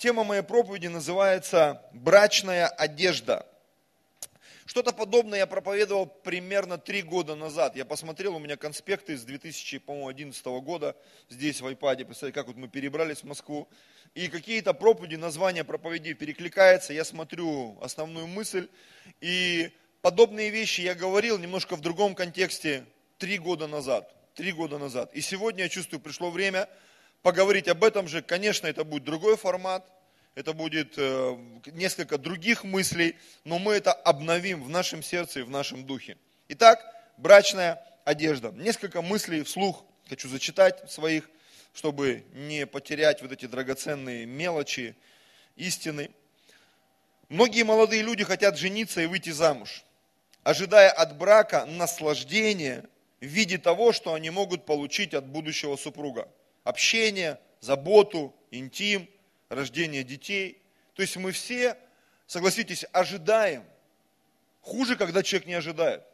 Тема моей проповеди называется «Брачная одежда». Что-то подобное я проповедовал примерно 3 года назад. Я посмотрел, у меня конспекты с 2011 года здесь в iPad. Представляете, как вот мы перебрались в Москву. И какие-то проповеди, названия проповедей перекликаются. Я смотрю основную мысль. И подобные вещи я говорил немножко в другом контексте 3 года назад. 3 года назад. И сегодня, я чувствую, пришло время поговорить об этом же. Конечно, это будет другой формат. Это будет несколько других мыслей, но мы это обновим в нашем сердце и в нашем духе. Итак, брачная одежда. Несколько мыслей вслух хочу зачитать своих, чтобы не потерять вот эти драгоценные мелочи, истины. Многие молодые люди хотят жениться и выйти замуж, ожидая от брака наслаждения в виде того, что они могут получить от будущего супруга. Общение, заботу, интим, рождение детей. То есть мы все, согласитесь, ожидаем. Хуже, когда человек не ожидает.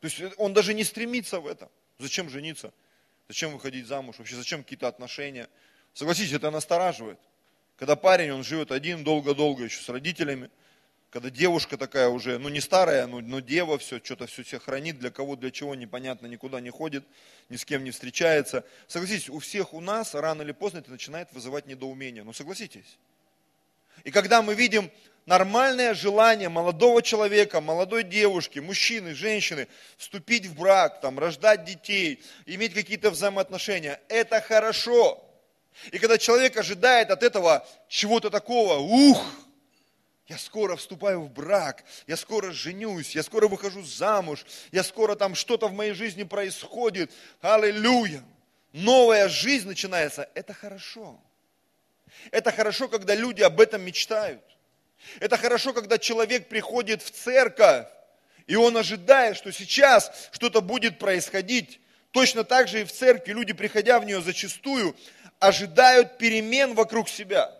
То есть он даже не стремится в это. Зачем жениться? Зачем выходить замуж? Вообще зачем какие-то отношения? Согласитесь, это настораживает. Когда парень, он живет один долго-долго еще с родителями. Когда девушка такая уже, ну не старая, но дева, все, что-то все себя хранит. Для кого, для чего, непонятно, никуда не ходит, ни с кем не встречается. Согласитесь, у всех у нас рано или поздно это начинает вызывать недоумение. Ну согласитесь. И когда мы видим нормальное желание молодого человека, молодой девушки, мужчины, женщины вступить в брак, там, рождать детей, иметь какие-то взаимоотношения, это хорошо. И когда человек ожидает от этого чего-то такого, я скоро вступаю в брак, я скоро женюсь, я скоро выхожу замуж, я скоро там что-то в моей жизни происходит. Аллилуйя! Новая жизнь начинается. Это хорошо. Это хорошо, когда люди об этом мечтают. Это хорошо, когда человек приходит в церковь, и он ожидает, что сейчас что-то будет происходить. Точно так же и в церкви люди, приходя в нее зачастую, ожидают перемен вокруг себя.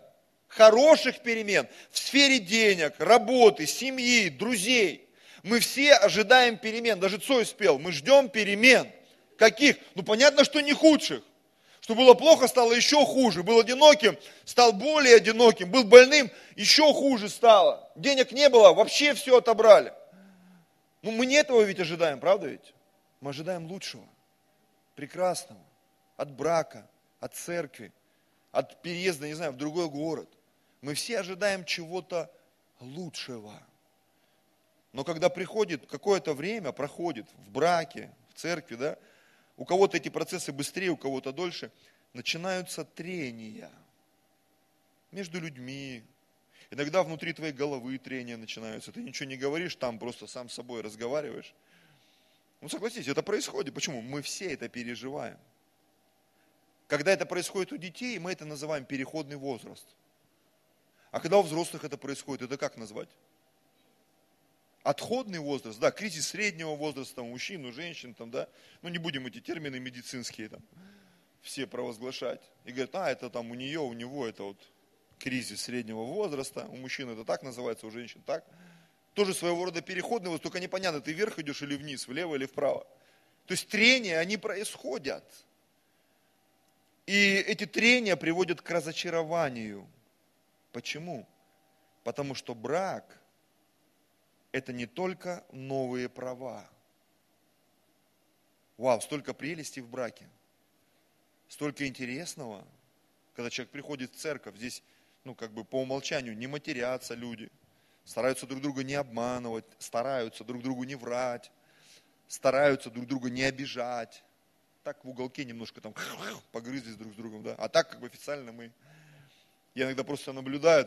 Хороших перемен в сфере денег, работы, семьи, друзей. Мы все ожидаем перемен. Даже Цой спел, мы ждем перемен. Каких? Ну понятно, что не худших. Что было плохо, стало еще хуже. Был одиноким, стал более одиноким. Был больным, еще хуже стало. Денег не было, вообще все отобрали. Ну мы не этого ведь ожидаем, правда ведь? Мы ожидаем лучшего, прекрасного. От брака, от церкви, от переезда, не знаю, в другой город. Мы все ожидаем чего-то лучшего. Но когда приходит какое-то время, проходит в браке, в церкви, да, у кого-то эти процессы быстрее, у кого-то дольше, начинаются трения между людьми. Иногда внутри твоей головы трения начинаются. Ты ничего не говоришь, там просто сам с собой разговариваешь. Ну согласитесь, это происходит. Почему? Мы все это переживаем. Когда это происходит у детей, мы это называем переходный возраст. А когда у взрослых это происходит, это как назвать? Отходный возраст, да, кризис среднего возраста у мужчин, у женщин, там, да. Ну, не будем эти термины медицинские там все провозглашать. И говорят, это там у нее, у него, это вот кризис среднего возраста. У мужчин это так называется, у женщин так. Тоже своего рода переходный возраст, только непонятно, ты вверх идешь или вниз, влево или вправо. То есть трения, они происходят. И эти трения приводят к разочарованию. Почему? Потому что брак – это не только новые права. Вау, столько прелестей в браке, столько интересного. Когда человек приходит в церковь, здесь, по умолчанию не матерятся люди, стараются друг друга не обманывать, стараются друг другу не врать, стараются друг друга не обижать. Так в уголке немножко там погрызлись друг с другом, да. А так официально мы. Я иногда просто наблюдаю,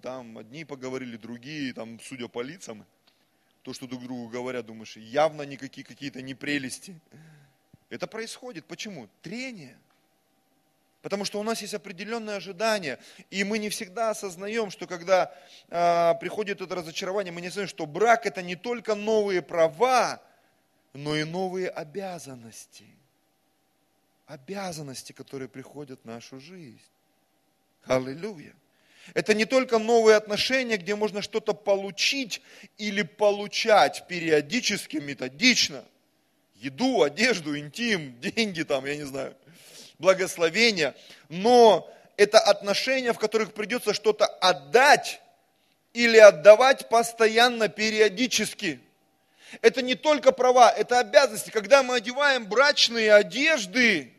там одни поговорили, другие, там, судя по лицам, то, что друг другу говорят, думаешь, явно никакие какие-то не прелести. Это происходит. Почему? Трение. Потому что у нас есть определенное ожидание, и мы не всегда осознаем, что когда приходит это разочарование, мы не осознаем, что брак это не только новые права, но и новые обязанности. Обязанности, которые приходят в нашу жизнь. Аллилуйя. Это не только новые отношения, где можно что-то получить или получать периодически, методично. Еду, одежду, интим, деньги там, я не знаю, благословения. Но это отношения, в которых придется что-то отдать или отдавать постоянно, периодически. Это не только права, это обязанности. Когда мы одеваем брачные одежды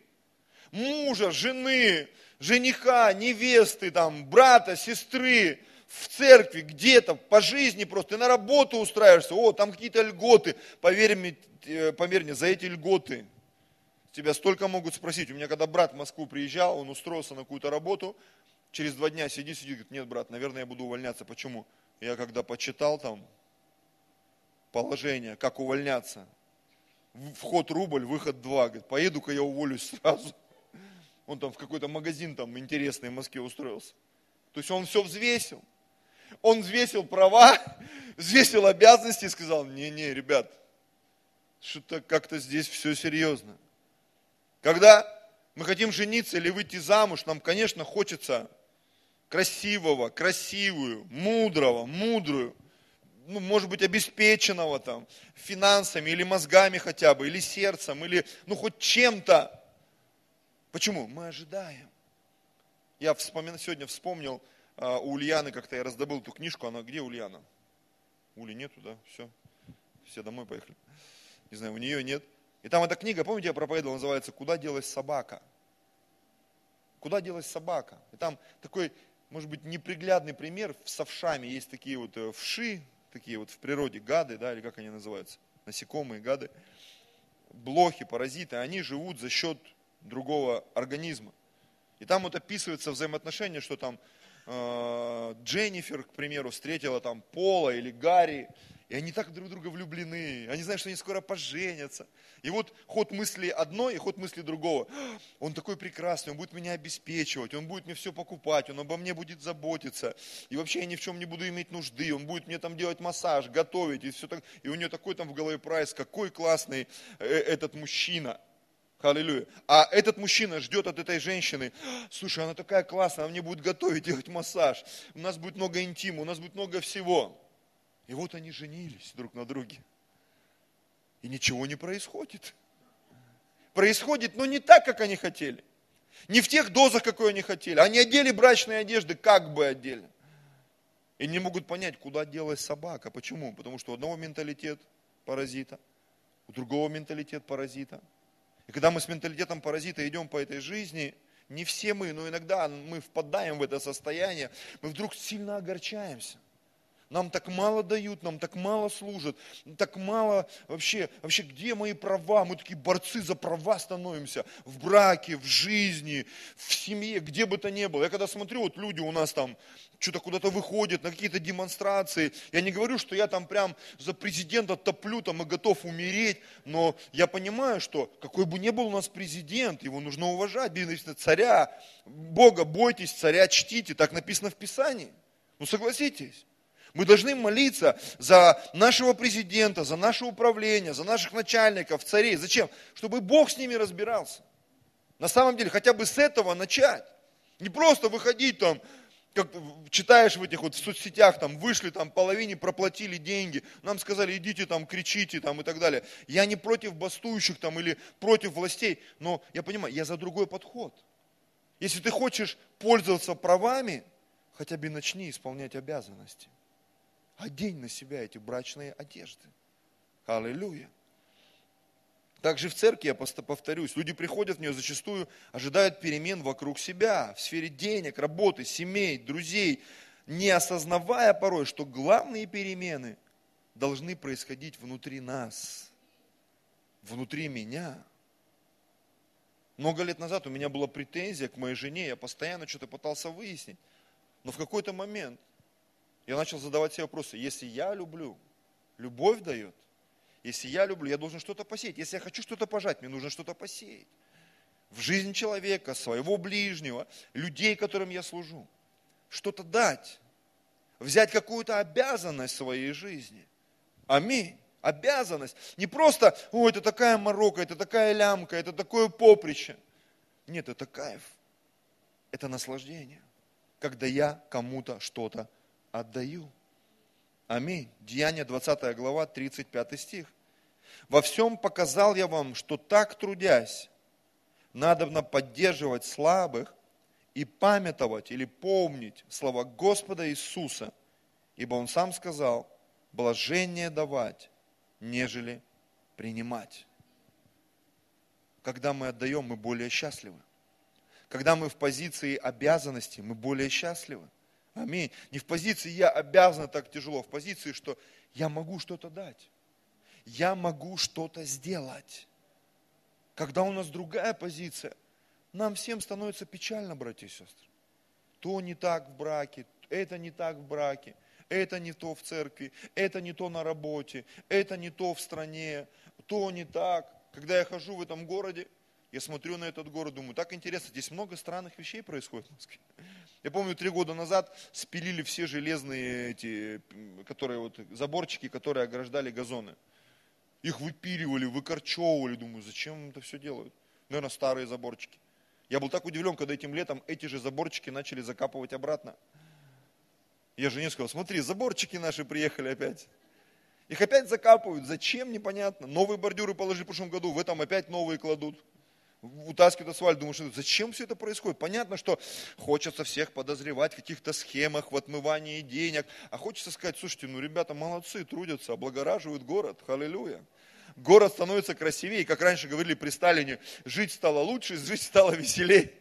мужа, жены, жениха, невесты, там, брата, сестры, в церкви, где-то, по жизни просто, ты на работу устраиваешься, о, там какие-то льготы, поверь мне, за эти льготы тебя столько могут спросить. У меня когда брат в Москву приезжал, он устроился на какую-то работу, через 2 дня сидит, говорит, нет, брат, наверное, я буду увольняться. Почему? Я когда почитал там положение, как увольняться, вход рубль, выход 2, говорит, поеду-ка я уволюсь сразу. Он там в какой-то магазин там интересный в Москве устроился. То есть он все взвесил. Он взвесил права, взвесил обязанности и сказал, не, ребят, что-то как-то здесь все серьезно. Когда мы хотим жениться или выйти замуж, нам, конечно, хочется красивого, красивую, мудрого, мудрую, ну, может быть, обеспеченного там финансами или мозгами хотя бы, или сердцем, или ну хоть чем-то. Почему? Мы ожидаем. Я сегодня вспомнил, у Ульяны как-то я раздобыл эту книжку, она где Ульяна? Ули нету, да, все домой поехали. Не знаю, у нее нет. И там эта книга, помните, я проповедовал, называется «Куда делась собака?». Куда делась собака? И там такой, может быть, неприглядный пример, с овшами есть такие вот вши, такие вот в природе гады, да, или как они называются, насекомые, гады, блохи, паразиты, они живут за счет другого организма. И там вот описывается взаимоотношение, что там Дженнифер, к примеру, встретила там Пола или Гарри, и они так друг в друга влюблены, они знают, что они скоро поженятся. И вот ход мысли одной и ход мысли другого. Он такой прекрасный, он будет меня обеспечивать, он будет мне все покупать, он обо мне будет заботиться. И вообще я ни в чем не буду иметь нужды, он будет мне там делать массаж, готовить и все так. И у нее такой там в голове прайс, какой классный этот мужчина. Аллилуйя. А этот мужчина ждет от этой женщины, слушай, она такая классная, она мне будет готовить, делать массаж, у нас будет много интима, у нас будет много всего. И вот они женились друг на друге. И ничего не происходит. Происходит, но не так, как они хотели. Не в тех дозах, какой они хотели. Они одели брачные одежды, как бы одели. И не могут понять, куда делась собака. Почему? Потому что у одного менталитет паразита, у другого менталитет паразита. И когда мы с менталитетом паразита идем по этой жизни, не все мы, но иногда мы впадаем в это состояние, мы вдруг сильно огорчаемся. Нам так мало дают, нам так мало служат, так мало вообще где мои права? Мы такие борцы за права становимся в браке, в жизни, в семье, где бы то ни было. Я когда смотрю, вот люди у нас там что-то куда-то выходят на какие-то демонстрации, я не говорю, что я там прям за президента топлю там и готов умереть, но я понимаю, что какой бы ни был у нас президент, его нужно уважать, написано царя, Бога бойтесь, царя чтите, так написано в Писании. Ну согласитесь. Мы должны молиться за нашего президента, за наше управление, за наших начальников, царей. Зачем? Чтобы Бог с ними разбирался. На самом деле, хотя бы с этого начать. Не просто выходить там, как читаешь в этих вот в соцсетях, там вышли, там половине проплатили деньги, нам сказали, идите там, кричите там и так далее. Я не против бастующих там или против властей, но я понимаю, я за другой подход. Если ты хочешь пользоваться правами, хотя бы начни исполнять обязанности. Одень на себя эти брачные одежды. Аллилуйя. Также в церкви, я повторюсь, люди приходят в нее зачастую, ожидают перемен вокруг себя, в сфере денег, работы, семей, друзей, не осознавая порой, что главные перемены должны происходить внутри нас, внутри меня. Много лет назад у меня была претензия к моей жене, я постоянно что-то пытался выяснить, но в какой-то момент я начал задавать себе вопросы, если я люблю, любовь дает, если я люблю, я должен что-то посеять, если я хочу что-то пожать, мне нужно что-то посеять. В жизнь человека, своего ближнего, людей, которым я служу, что-то дать, взять какую-то обязанность в своей жизни. Аминь. Обязанность. Не просто, о, это такая морока, это такая лямка, это такое поприще. Нет, это кайф, это наслаждение, когда я кому-то что-то отдаю. Аминь. Деяния 20 глава, 35 стих. «Во всем показал я вам, что так трудясь, надобно поддерживать слабых и памятовать или помнить слова Господа Иисуса, ибо Он сам сказал, блаженнее давать, нежели принимать. Когда мы отдаем, мы более счастливы. Когда мы в позиции обязанности, мы более счастливы. Аминь. Не в позиции «я обязан, так тяжело», в позиции, что я могу что-то дать. Я могу что-то сделать. Когда у нас другая позиция, нам всем становится печально, братья и сестры. То не так в браке, это не так в браке, это не то в церкви, это не то на работе, это не то в стране, то не так. Когда я хожу в этом городе, я смотрю на этот город, думаю, так интересно, здесь много странных вещей происходит в Москве. Я помню, 3 года назад спилили все железные эти, которые вот, заборчики, которые ограждали газоны. Их выпиливали, выкорчевывали, думаю, зачем это все делают? Наверное, старые заборчики. Я был так удивлен, когда этим летом эти же заборчики начали закапывать обратно. Я жене сказал, смотри, заборчики наши приехали опять. Их опять закапывают, зачем, непонятно. Новые бордюры положили в прошлом году, в этом опять новые кладут. Утаскивают асфальт, думаешь, зачем все это происходит? Понятно, что хочется всех подозревать в каких-то схемах, в отмывании денег. А хочется сказать, слушайте, ну ребята молодцы, трудятся, облагораживают город, аллилуйя. Город становится красивее, как раньше говорили при Сталине, жить стало лучше, жить стало веселее.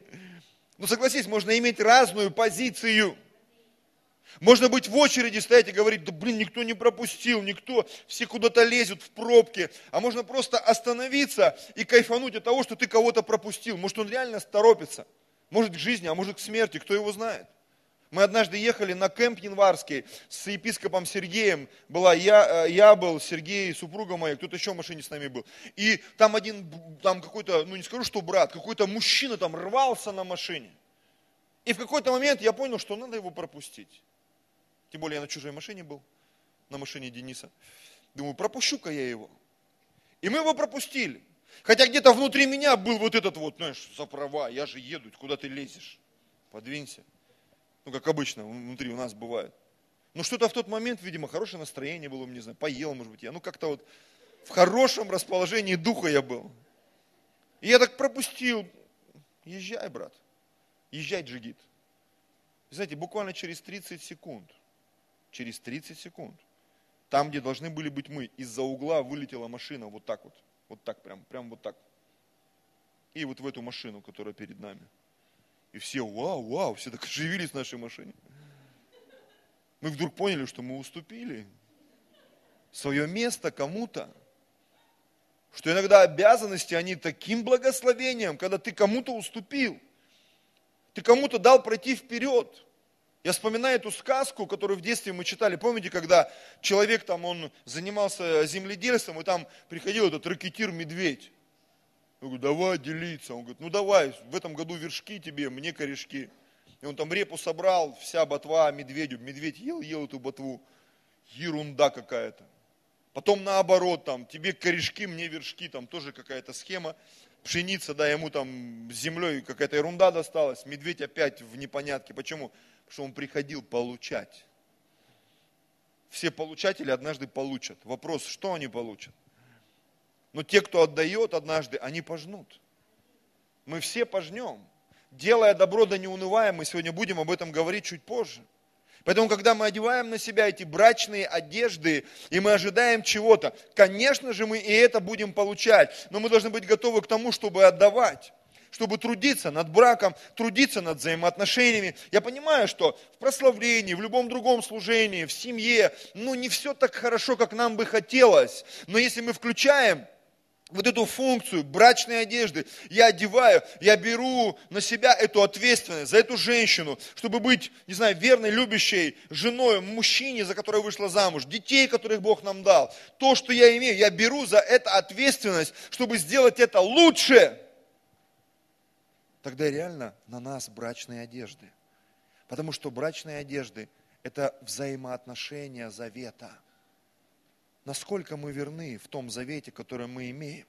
Ну согласись, можно иметь разную позицию. Можно быть в очереди стоять и говорить, да блин, никто не пропустил, никто, все куда-то лезут в пробки. А можно просто остановиться и кайфануть от того, что ты кого-то пропустил. Может, он реально торопится. Может, к жизни, а может, к смерти, кто его знает. Мы однажды ехали на кемп январский с епископом Сергеем. Была я был, Сергей, супруга моя, кто-то еще в машине с нами был. И там один, там какой-то, ну не скажу, что брат, какой-то мужчина там рвался на машине. И в какой-то момент я понял, что надо его пропустить. Тем более я на чужой машине был, на машине Дениса. Думаю, пропущу-ка я его. И мы его пропустили. Хотя где-то внутри меня был вот этот вот, знаешь, за права, я же еду, куда ты лезешь? Подвинься. Ну, как обычно, внутри у нас бывает. Ну, что-то в тот момент, видимо, хорошее настроение было, не знаю, поел, может быть, я. Ну, как-то вот в хорошем расположении духа я был. И я так пропустил. Езжай, брат. Езжай, джигит. Знаете, буквально через 30 секунд. Через 30 секунд, там, где должны были быть мы, из-за угла вылетела машина вот так, прям вот так. И вот в эту машину, которая перед нами. И все, вау, все так оживились в нашей машине. Мы вдруг поняли, что мы уступили свое место кому-то. Что иногда обязанности, они таким благословением, когда ты кому-то уступил, ты кому-то дал пройти вперед. Я вспоминаю эту сказку, которую в детстве мы читали. Помните, когда человек там, он занимался земледельством, и там приходил этот ракетир-медведь. Он говорит, давай делиться. Он говорит, ну давай, в этом году вершки тебе, мне корешки. И он там репу собрал, вся ботва медведю. Медведь ел эту ботву. Ерунда какая-то. Потом наоборот, там, тебе корешки, мне вершки, там тоже какая-то схема. Пшеница, да, ему там землей какая-то ерунда досталась. Медведь опять в непонятке. Почему? Потому что он приходил получать. Все получатели однажды получат. Вопрос, что они получат? Но те, кто отдает однажды, они пожнут. Мы все пожнем. Делая добро, да не унывая, мы сегодня будем об этом говорить чуть позже. Поэтому, когда мы одеваем на себя эти брачные одежды, и мы ожидаем чего-то, конечно же, мы и это будем получать. Но мы должны быть готовы к тому, чтобы отдавать. Чтобы трудиться над браком, трудиться над взаимоотношениями. Я понимаю, что в прославлении, в любом другом служении, в семье, ну не все так хорошо, как нам бы хотелось. Но если мы включаем вот эту функцию брачной одежды, я одеваю, я беру на себя эту ответственность за эту женщину, чтобы быть, не знаю, верной, любящей женой, мужчине, за которой вышла замуж, детей, которых Бог нам дал. То, что я имею, я беру за это ответственность, чтобы сделать это лучше. Тогда реально на нас брачные одежды. Потому что брачные одежды – это взаимоотношения завета. Насколько мы верны в том завете, который мы имеем,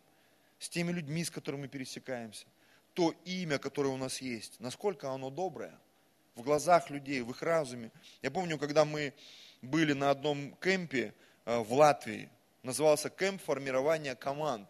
с теми людьми, с которыми мы пересекаемся, то имя, которое у нас есть, насколько оно доброе в глазах людей, в их разуме. Я помню, когда мы были на одном кемпе в Латвии, назывался кемп формирования команд.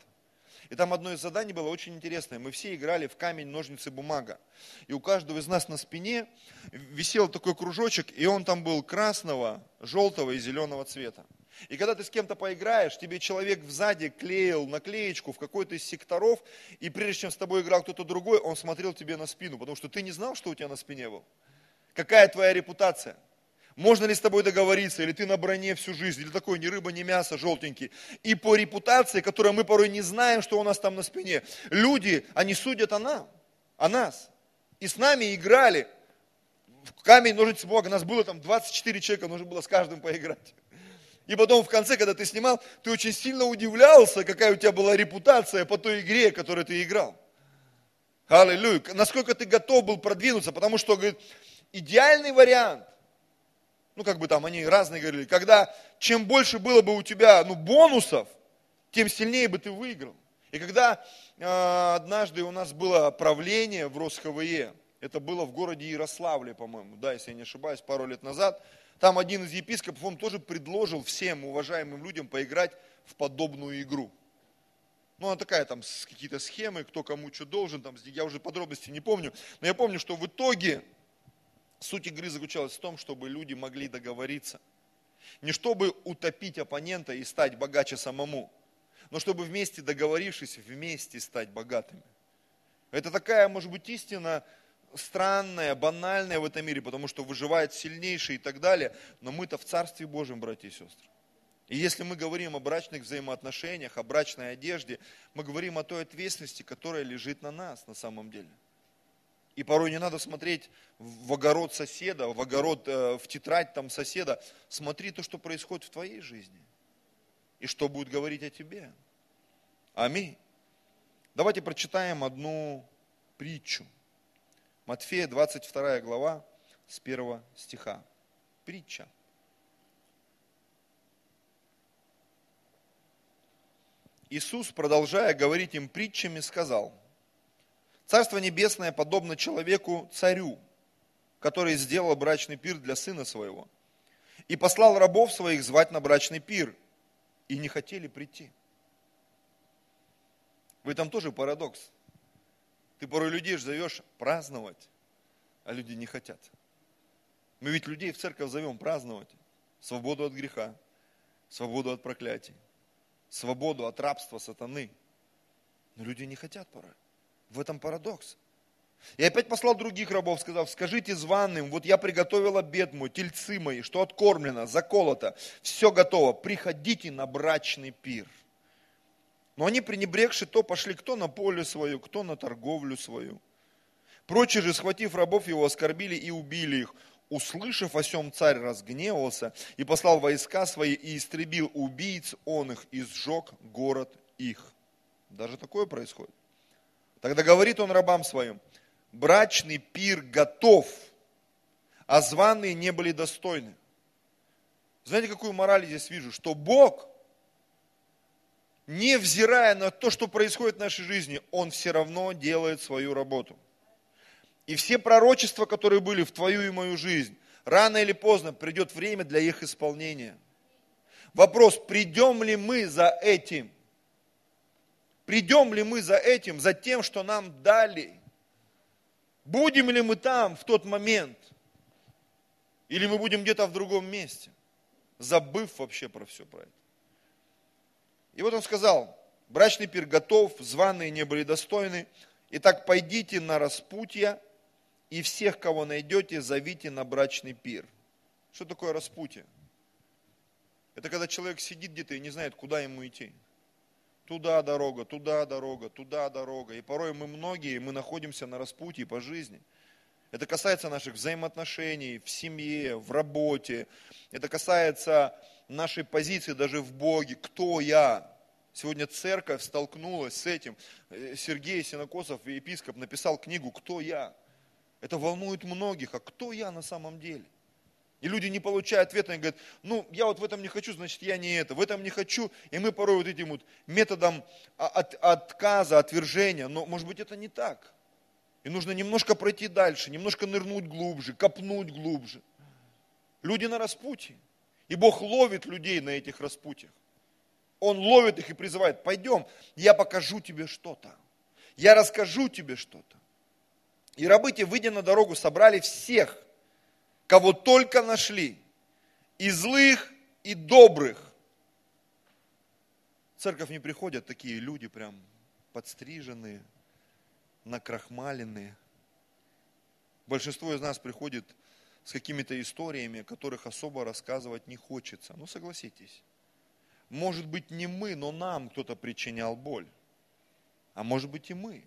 И там одно из заданий было очень интересное. Мы все играли в камень, ножницы, бумага. И у каждого из нас на спине висел такой кружочек, и он там был красного, желтого и зеленого цвета. И когда ты с кем-то поиграешь, тебе человек сзади клеил наклеечку в какой-то из секторов, и прежде чем с тобой играл кто-то другой, он смотрел тебе на спину, потому что ты не знал, что у тебя на спине был. Какая твоя репутация? Можно ли с тобой договориться, или ты на броне всю жизнь, или такой ни рыба, ни мясо, желтенький. И по репутации, которую мы порой не знаем, что у нас там на спине, люди, они судят о нас. И с нами играли в камень, ножницы, бумага. Нас было там 24 человека, нужно было с каждым поиграть. И потом в конце, когда ты снимал, ты очень сильно удивлялся, какая у тебя была репутация по той игре, которой ты играл. Аллилуйя. Насколько ты готов был продвинуться, потому что, говорит, идеальный вариант, ну как бы там они разные говорили, когда чем больше было бы у тебя бонусов, тем сильнее бы ты выиграл. И когда однажды у нас было правление в РосХВЕ, это было в городе Ярославле, по-моему, да, если я не ошибаюсь, пару лет назад, там один из епископов, он тоже предложил всем уважаемым людям поиграть в подобную игру. Ну, она такая там, с какие-то схемы, кто кому что должен, там, я уже подробности не помню. Но я помню, что в итоге суть игры заключалась в том, чтобы люди могли договориться. Не чтобы утопить оппонента и стать богаче самому, но чтобы вместе договорившись, вместе стать богатыми. Это такая, может быть, истина, странное, банальное в этом мире, потому что выживает сильнейший и так далее, но мы-то в Царстве Божьем, братья и сестры. И если мы говорим о брачных взаимоотношениях, о брачной одежде, мы говорим о той ответственности, которая лежит на нас на самом деле. И порой не надо смотреть в огород соседа, в тетрадь там соседа. Смотри то, что происходит в твоей жизни и что будет говорить о тебе. Аминь. Давайте прочитаем одну притчу. Матфея, 22 глава, с 1 стиха. Притча. Иисус, продолжая говорить им притчами, сказал: «Царство небесное подобно человеку-царю, который сделал брачный пир для сына своего, и послал рабов своих звать на брачный пир, и не хотели прийти». В этом тоже парадокс. Ты порой людей зовешь праздновать, а люди не хотят. Мы ведь людей в церковь зовем праздновать. Свободу от греха, свободу от проклятий, свободу от рабства сатаны. Но люди не хотят порой. В этом парадокс. И опять послал других рабов, сказав: «Скажите званым, вот я приготовил обед мой, тельцы мои, что откормлено, заколото, все готово, приходите на брачный пир». Но они, пренебрегши то, пошли кто на поле свое, кто на торговлю свою. Прочие же, схватив рабов его, оскорбили и убили их. Услышав о сем, царь разгневался и послал войска свои, и истребил убийц он их, и сжег город их. Даже такое происходит. Тогда говорит он рабам своим: «Брачный пир готов, а званые не были достойны». Знаете, какую мораль я здесь вижу? Что Бог, невзирая на то, что происходит в нашей жизни, Он все равно делает свою работу. И все пророчества, которые были в твою и мою жизнь, рано или поздно придет время для их исполнения. Вопрос, придем ли мы за этим? Придем ли мы за этим, за тем, что нам дали? Будем ли мы там в тот момент? Или мы будем где-то в другом месте, забыв вообще про все про это? И вот он сказал: брачный пир готов, званые не были достойны. Итак, пойдите на распутье, и всех, кого найдете, зовите на брачный пир. Что такое распутье? Это когда человек сидит где-то и не знает, куда ему идти. Туда дорога, туда дорога, туда дорога. И порой мы находимся на распутье по жизни. Это касается наших взаимоотношений в семье, в работе. Это касается нашей позиции даже в Боге. Кто я? Сегодня церковь столкнулась с этим. Сергей Синокосов, епископ, написал книгу «Кто я?». Это волнует многих. А кто я на самом деле? И люди не получают ответа. Они говорят: я вот в этом не хочу, значит, я не это. В этом не хочу. И мы порой вот этим вот методом отказа, отвержения. Но, может быть, это не так. И нужно немножко пройти дальше, немножко нырнуть глубже, копнуть глубже. Люди на распутье. И Бог ловит людей на этих распутьях. Он ловит их и призывает: пойдем, я покажу тебе что-то, я расскажу тебе что-то. И рабы те, выйдя на дорогу, собрали всех, кого только нашли, и злых, и добрых. В церковь не приходят такие люди, прям подстриженные, накрахмаленные. Большинство из нас приходит с какими-то историями, о которых особо рассказывать не хочется. Ну, согласитесь. Может быть, не мы, но нам кто-то причинял боль. А может быть, и мы.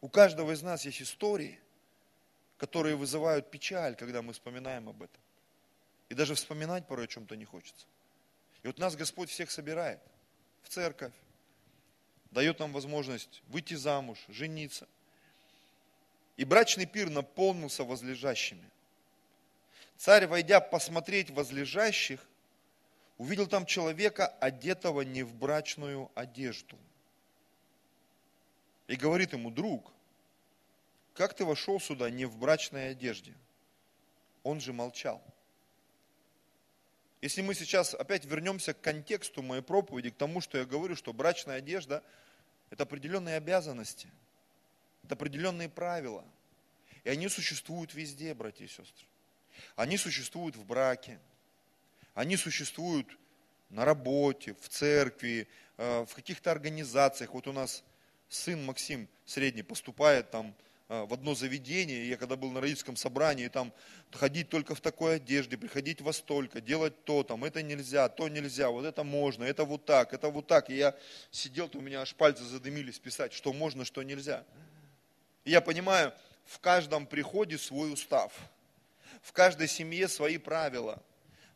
У каждого из нас есть истории, которые вызывают печаль, когда мы вспоминаем об этом. И даже вспоминать порой о чем-то не хочется. И вот нас Господь всех собирает в церковь, дает нам возможность выйти замуж, жениться. И брачный пир наполнился возлежащими. Царь, войдя посмотреть возлежащих, увидел там человека, одетого не в брачную одежду. И говорит ему: друг, как ты вошел сюда не в брачной одежде? Он же молчал. Если мы сейчас опять вернемся к контексту моей проповеди, к тому, что я говорю, что брачная одежда – это определенные обязанности, это определенные правила. И они существуют везде, братья и сестры. Они существуют в браке, они существуют на работе, в церкви, в каких-то организациях. Вот у нас сын Максим, средний, поступает там в одно заведение. Я когда был на родительском собрании, там ходить только в такой одежде, приходить во столько, делать то, там, это нельзя, то нельзя, вот это можно, это вот так, это вот так. И я сидел, у меня аж пальцы задымились писать, что можно, что нельзя. И я понимаю, в каждом приходе свой устав, в каждой семье свои правила,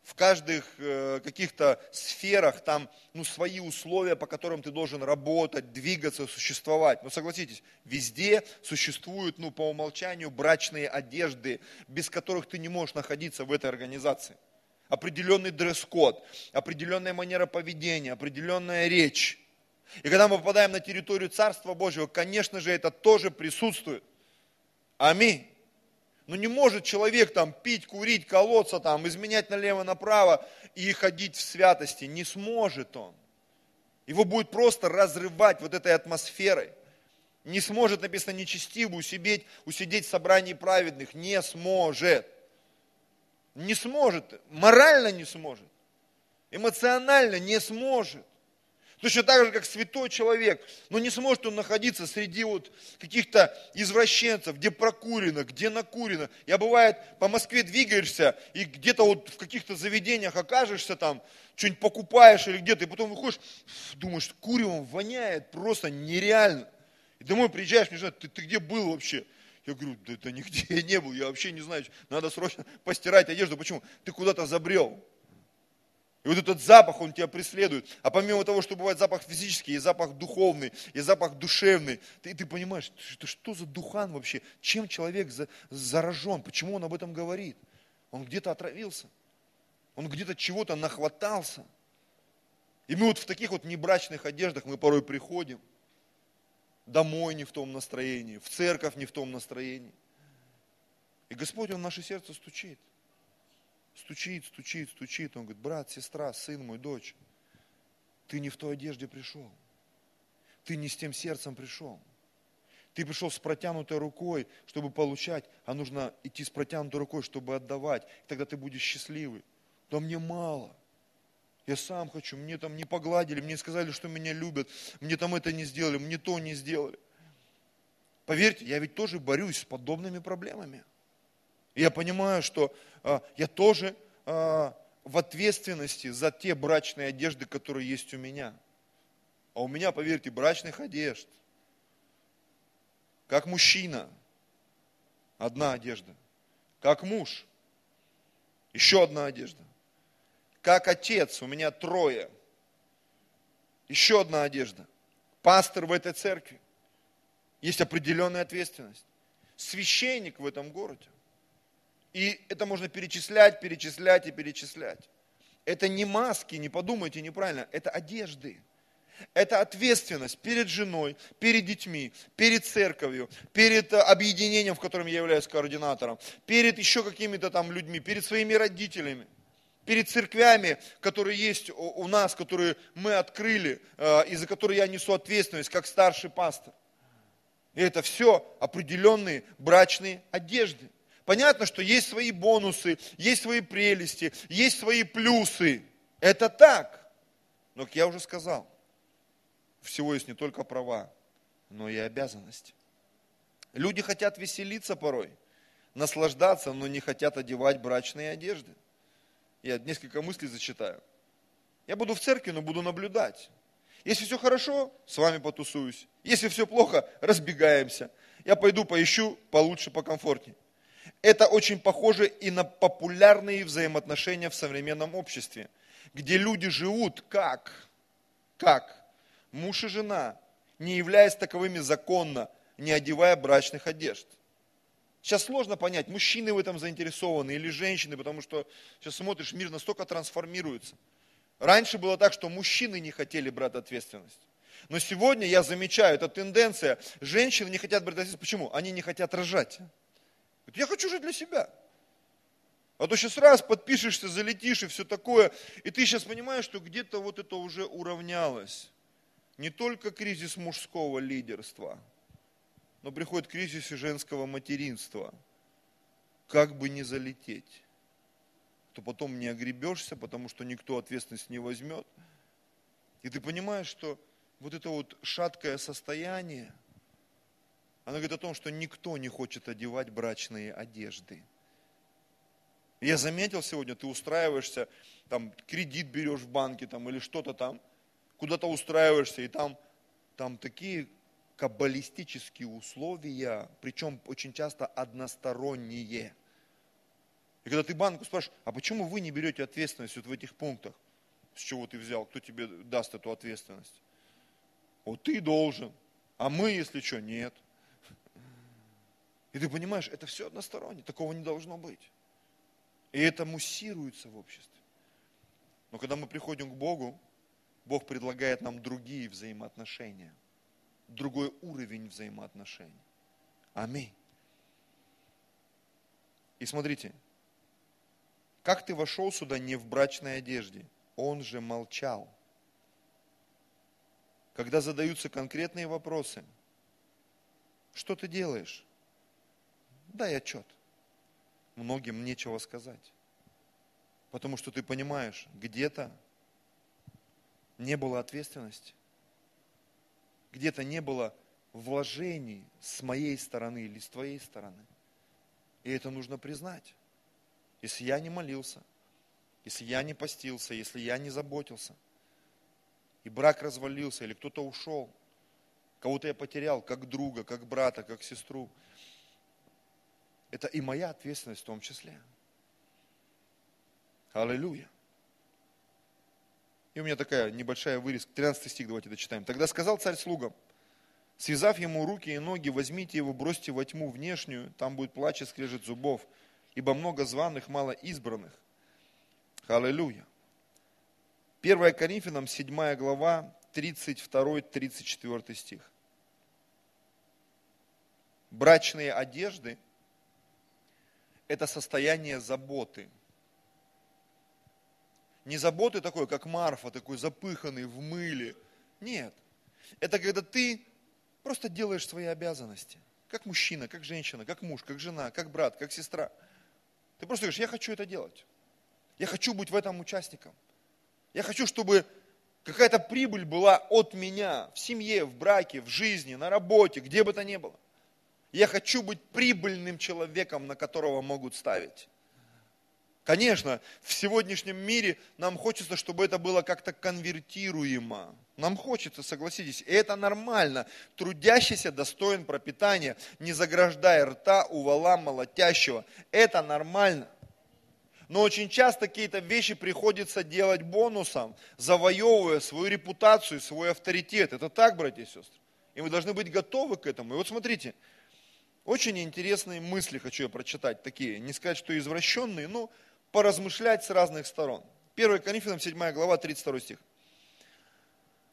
в каждых каких-то сферах там свои условия, по которым ты должен работать, двигаться, существовать. Но согласитесь, везде существуют по умолчанию брачные одежды, без которых ты не можешь находиться в этой организации. Определенный дресс-код, определенная манера поведения, определенная речь. И когда мы попадаем на территорию Царства Божьего, конечно же, это тоже присутствует. Аминь. Но не может человек там пить, курить, колоться, там, изменять налево-направо и ходить в святости. Не сможет он. Его будет просто разрывать вот этой атмосферой. Не сможет, написано, нечестивый усидеть в собрании праведных. Не сможет. Не сможет. Морально не сможет. Эмоционально не сможет. Точно так же, как святой человек, но не сможет он находиться среди вот каких-то извращенцев, где прокурено, где накурено. Я бывает, по Москве двигаешься, и где-то вот в каких-то заведениях окажешься там, что-нибудь покупаешь или где-то, и потом выходишь, думаешь, куревом воняет просто нереально. И домой приезжаешь, не знаю, ты где был вообще? Я говорю, да это нигде не был, я вообще не знаю, надо срочно постирать одежду. Почему? Ты куда-то забрел. И вот этот запах, он тебя преследует. А помимо того, что бывает запах физический, и запах духовный, и запах душевный, ты понимаешь, что за духан вообще? Чем человек заражен? Почему он об этом говорит? Он где-то отравился. Он где-то чего-то нахватался. И мы вот в таких вот небрачных одеждах мы порой приходим. Домой не в том настроении, в церковь не в том настроении. И Господь, Он в наше сердце стучит. Стучит. Он говорит: брат, сестра, сын мой, дочь, ты не в той одежде пришел. Ты не с тем сердцем пришел. Ты пришел с протянутой рукой, чтобы получать, а нужно идти с протянутой рукой, чтобы отдавать. И тогда ты будешь счастливый. Да мне мало. Я сам хочу. Мне там не погладили, мне сказали, что меня любят. Мне там это не сделали, мне то не сделали. Поверьте, я ведь тоже борюсь с подобными проблемами. Я понимаю, что я тоже в ответственности за те брачные одежды, которые есть у меня. А у меня, поверьте, брачных одежд. Как мужчина, одна одежда. Как муж, еще одна одежда. Как отец, у меня 3. Еще одна одежда. Пастор в этой церкви. Есть определенная ответственность. Священник в этом городе. И это можно перечислять. Это не маски, не подумайте неправильно, это одежды. Это ответственность перед женой, перед детьми, перед церковью, перед объединением, в котором я являюсь координатором, перед еще какими-то там людьми, перед своими родителями. перед церквями, которые есть у нас, которые мы открыли, и за которые я несу ответственность как старший пастор. И это все определенные брачные одежды. Понятно, что есть свои бонусы, есть свои прелести, есть свои плюсы. Это так. Но, как я уже сказал, всего есть не только права, но и обязанности. Люди хотят веселиться порой, наслаждаться, но не хотят одевать брачные одежды. Я несколько мыслей зачитаю. Я буду в церкви, но буду наблюдать. Если все хорошо, с вами потусуюсь. Если все плохо, разбегаемся. Я пойду поищу получше, покомфортнее. Это очень похоже и на популярные взаимоотношения в современном обществе, где люди живут как муж и жена, не являясь таковыми законно, не одевая брачных одежд. Сейчас сложно понять, мужчины в этом заинтересованы или женщины, потому что сейчас смотришь, мир настолько трансформируется. Раньше было так, что мужчины не хотели брать ответственность. Но сегодня я замечаю, это тенденция. Женщины не хотят брать ответственность. Почему? Они не хотят рожать. Я хочу жить для себя. А то сейчас раз подпишешься, залетишь и все такое. И ты сейчас понимаешь, что где-то вот это уже уравнялось. Не только кризис мужского лидерства, но приходит кризис и женского материнства. Как бы не залететь, то потом не огребешься, потому что никто ответственность не возьмет. И ты понимаешь, что вот это вот шаткое состояние, оно говорит о том, что никто не хочет одевать брачные одежды. Я заметил сегодня, ты устраиваешься, там кредит берешь в банке там, или что-то там, куда-то устраиваешься, и там такие каббалистические условия, причем очень часто односторонние. И когда ты банку спрашиваешь, а почему вы не берете ответственность вот в этих пунктах? С чего ты взял? Кто тебе даст эту ответственность? Вот ты должен, а мы, если что, нет. И ты понимаешь, это все односторонне, такого не должно быть. И это муссируется в обществе. Но когда мы приходим к Богу, Бог предлагает нам другие взаимоотношения. Другой уровень взаимоотношений. Аминь. И смотрите, как ты вошел сюда не в брачной одежде? Он же молчал. Когда задаются конкретные вопросы, что ты делаешь? Дай отчет. Многим нечего сказать. Потому что ты понимаешь, где-то не было ответственности. Где-то не было вложений с моей стороны или с твоей стороны. И это нужно признать. Если я не молился, если я не постился, если я не заботился, и брак развалился, или кто-то ушел, кого-то я потерял, как друга, как брата, как сестру, это и моя ответственность в том числе. Аллилуйя. И у меня такая небольшая вырезка, 13 стих, давайте дочитаем. «Тогда сказал царь слугам, связав ему руки и ноги, возьмите его, бросьте во тьму внешнюю, там будет плач и скрежет зубов, ибо много званых, мало избранных». Аллилуйя. 1 Коринфянам, 7 глава, 32-34 стих. Брачные одежды – это состояние заботы. Не заботы такой, как Марфа, такой запыханный, в мыле. Нет. Это когда ты просто делаешь свои обязанности. Как мужчина, как женщина, как муж, как жена, как брат, как сестра. Ты просто говоришь, я хочу это делать. Я хочу быть в этом участником. Я хочу, чтобы какая-то прибыль была от меня в семье, в браке, в жизни, на работе, где бы то ни было. Я хочу быть прибыльным человеком, на которого могут ставить. Конечно, в сегодняшнем мире нам хочется, чтобы это было как-то конвертируемо. Нам хочется, согласитесь, и это нормально. Трудящийся достоин пропитания, не заграждая рта у вала молотящего. Это нормально. Но очень часто какие-то вещи приходится делать бонусом, завоевывая свою репутацию, свой авторитет. Это так, братья и сестры. И мы должны быть готовы к этому. И вот смотрите, очень интересные мысли хочу я прочитать, такие, не сказать, что извращенные, но поразмышлять с разных сторон. 1 Коринфянам 7 глава, 32 стих.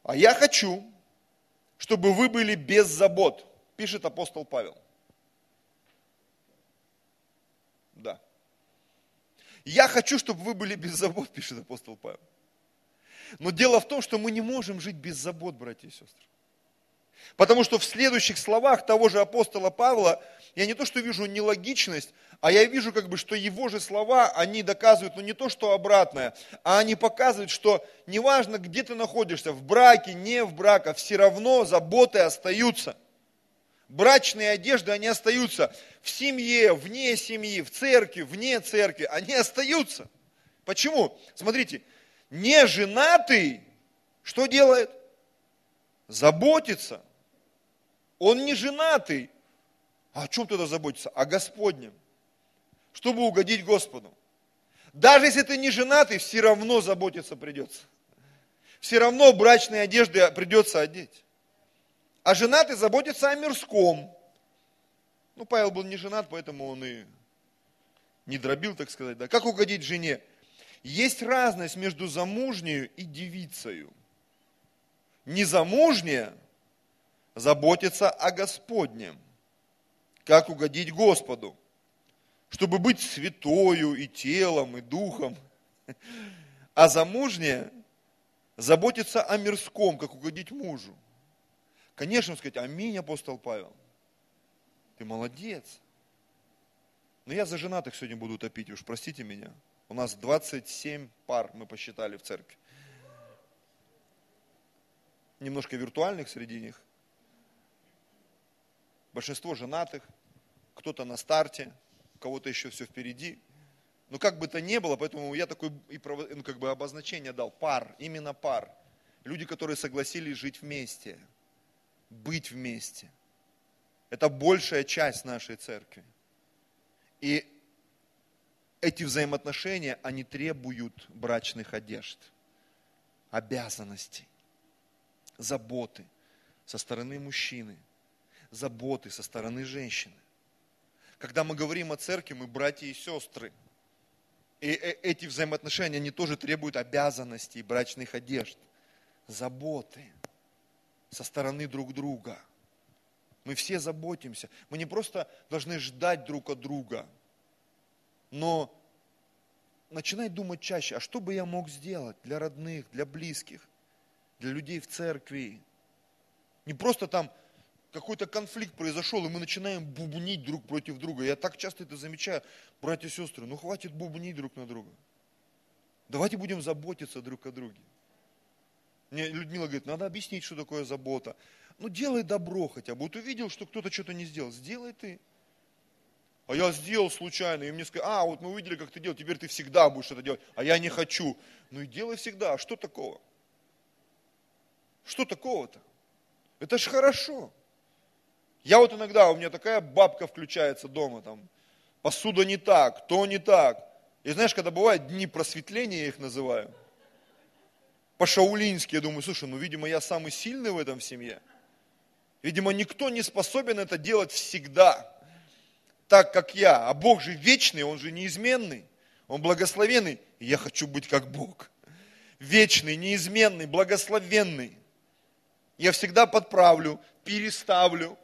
«А я хочу, чтобы вы были без забот», пишет апостол Павел. Да. Я хочу, чтобы вы были без забот, пишет апостол Павел. Но дело в том, что мы не можем жить без забот, братья и сестры. Потому что в следующих словах того же апостола Павла я не то что вижу нелогичность, а я вижу, как бы, что его же слова, они доказывают, ну, не то что обратное, а они показывают, что неважно, где ты находишься, в браке, не в браке, все равно заботы остаются. Брачные одежды, они остаются в семье, вне семьи, в церкви, вне церкви, они остаются. Почему? Смотрите, неженатый что делает? Заботится. Он не женатый. А о чем тогда заботиться? О Господнем. Чтобы угодить Господу. Даже если ты не женатый, все равно заботиться придется. Все равно брачные одежды придется одеть. А женатый заботится о мирском. Ну, Павел был не женат, поэтому он и не дробил, так сказать. Да. Как угодить жене? Есть разность между замужнею и девицею. Незамужняя заботится о Господнем. Как угодить Господу? Чтобы быть святою и телом, и духом. А замужняя заботится о мирском, как угодить мужу. Конечно, сказать, аминь, апостол Павел. Ты молодец. Но я за женатых сегодня буду топить, уж простите меня. У нас 27 пар мы посчитали в церкви. Немножко виртуальных среди них. Большинство женатых, кто-то на старте, у кого-то еще все впереди. Но как бы то ни было, поэтому я такое обозначение дал. Пар, именно пар. Люди, которые согласились жить вместе, быть вместе. Это большая часть нашей церкви. И эти взаимоотношения, они требуют брачных одежд, обязанностей, заботы со стороны мужчины, заботы со стороны женщины. Когда мы говорим о церкви, мы братья и сестры. И эти взаимоотношения, они тоже требуют обязанностей, брачных одежд, заботы со стороны друг друга. Мы все заботимся. Мы не просто должны ждать друг от друга, но начинать думать чаще, а что бы я мог сделать для родных, для близких, для людей в церкви. Не просто там какой-то конфликт произошел, и мы начинаем бубнить друг против друга. Я так часто это замечаю, братья и сестры, ну хватит бубнить друг на друга. Давайте будем заботиться друг о друге. Мне Людмила говорит, надо объяснить, что такое забота. Ну, делай добро хотя бы. Вот увидел, что кто-то что-то не сделал, сделай ты. А я сделал случайно. И мне сказали, вот мы увидели, как ты делал, теперь ты всегда будешь это делать. А я не хочу. Ну и делай всегда. А что такого? Что такого-то? Это ж хорошо. Я вот иногда, у меня такая бабка включается дома, там, посуда не так, то не так. И знаешь, когда бывают дни просветления, я их называю, по-шаулински, я думаю, слушай, ну, видимо, я самый сильный в этом в семье. Видимо, никто не способен это делать всегда, так как я. А Бог же вечный, Он же неизменный, Он благословенный. И я хочу быть как Бог. Вечный, неизменный, благословенный. Я всегда подправлю, переставлю,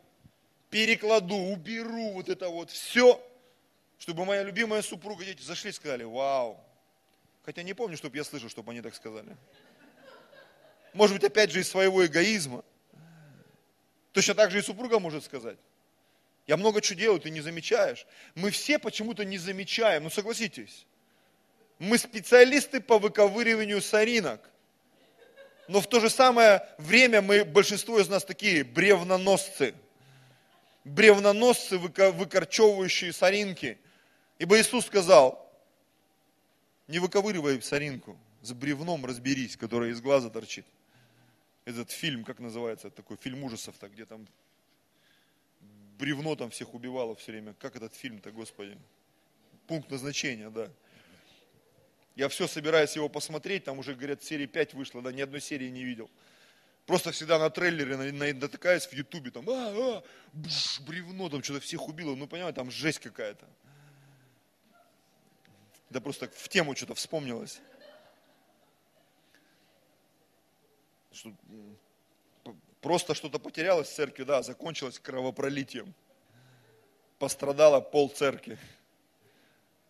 перекладу, уберу вот это вот все, чтобы моя любимая супруга, дети зашли и сказали, вау. Хотя не помню, чтобы я слышал, чтобы они так сказали. Может быть, опять же, из своего эгоизма. Точно так же и супруга может сказать. Я много чего делаю, ты не замечаешь. Мы все почему-то не замечаем, ну согласитесь. Мы специалисты по выковыриванию соринок. Но в то же самое время мы, большинство из нас такие бревноносцы. Бревноносцы, выкорчевывающие соринки. Ибо Иисус сказал, не выковыривай соринку, с бревном разберись, которое из глаза торчит. Этот фильм, как называется, такой фильм ужасов-то, где там бревно там всех убивало все время. Как этот фильм-то, Господи? Пункт назначения, да. Я все собираюсь его посмотреть, там уже, говорят, серии 5 вышло, да, ни одной серии не видел. Просто всегда на трейлере натыкаюсь в Ютубе, там, бревно, там что-то всех убило, ну, понимаете, там жесть какая-то. Да просто в тему что-то вспомнилось. Что, просто что-то потерялось в церкви, да, закончилось кровопролитием. Пострадало пол церкви.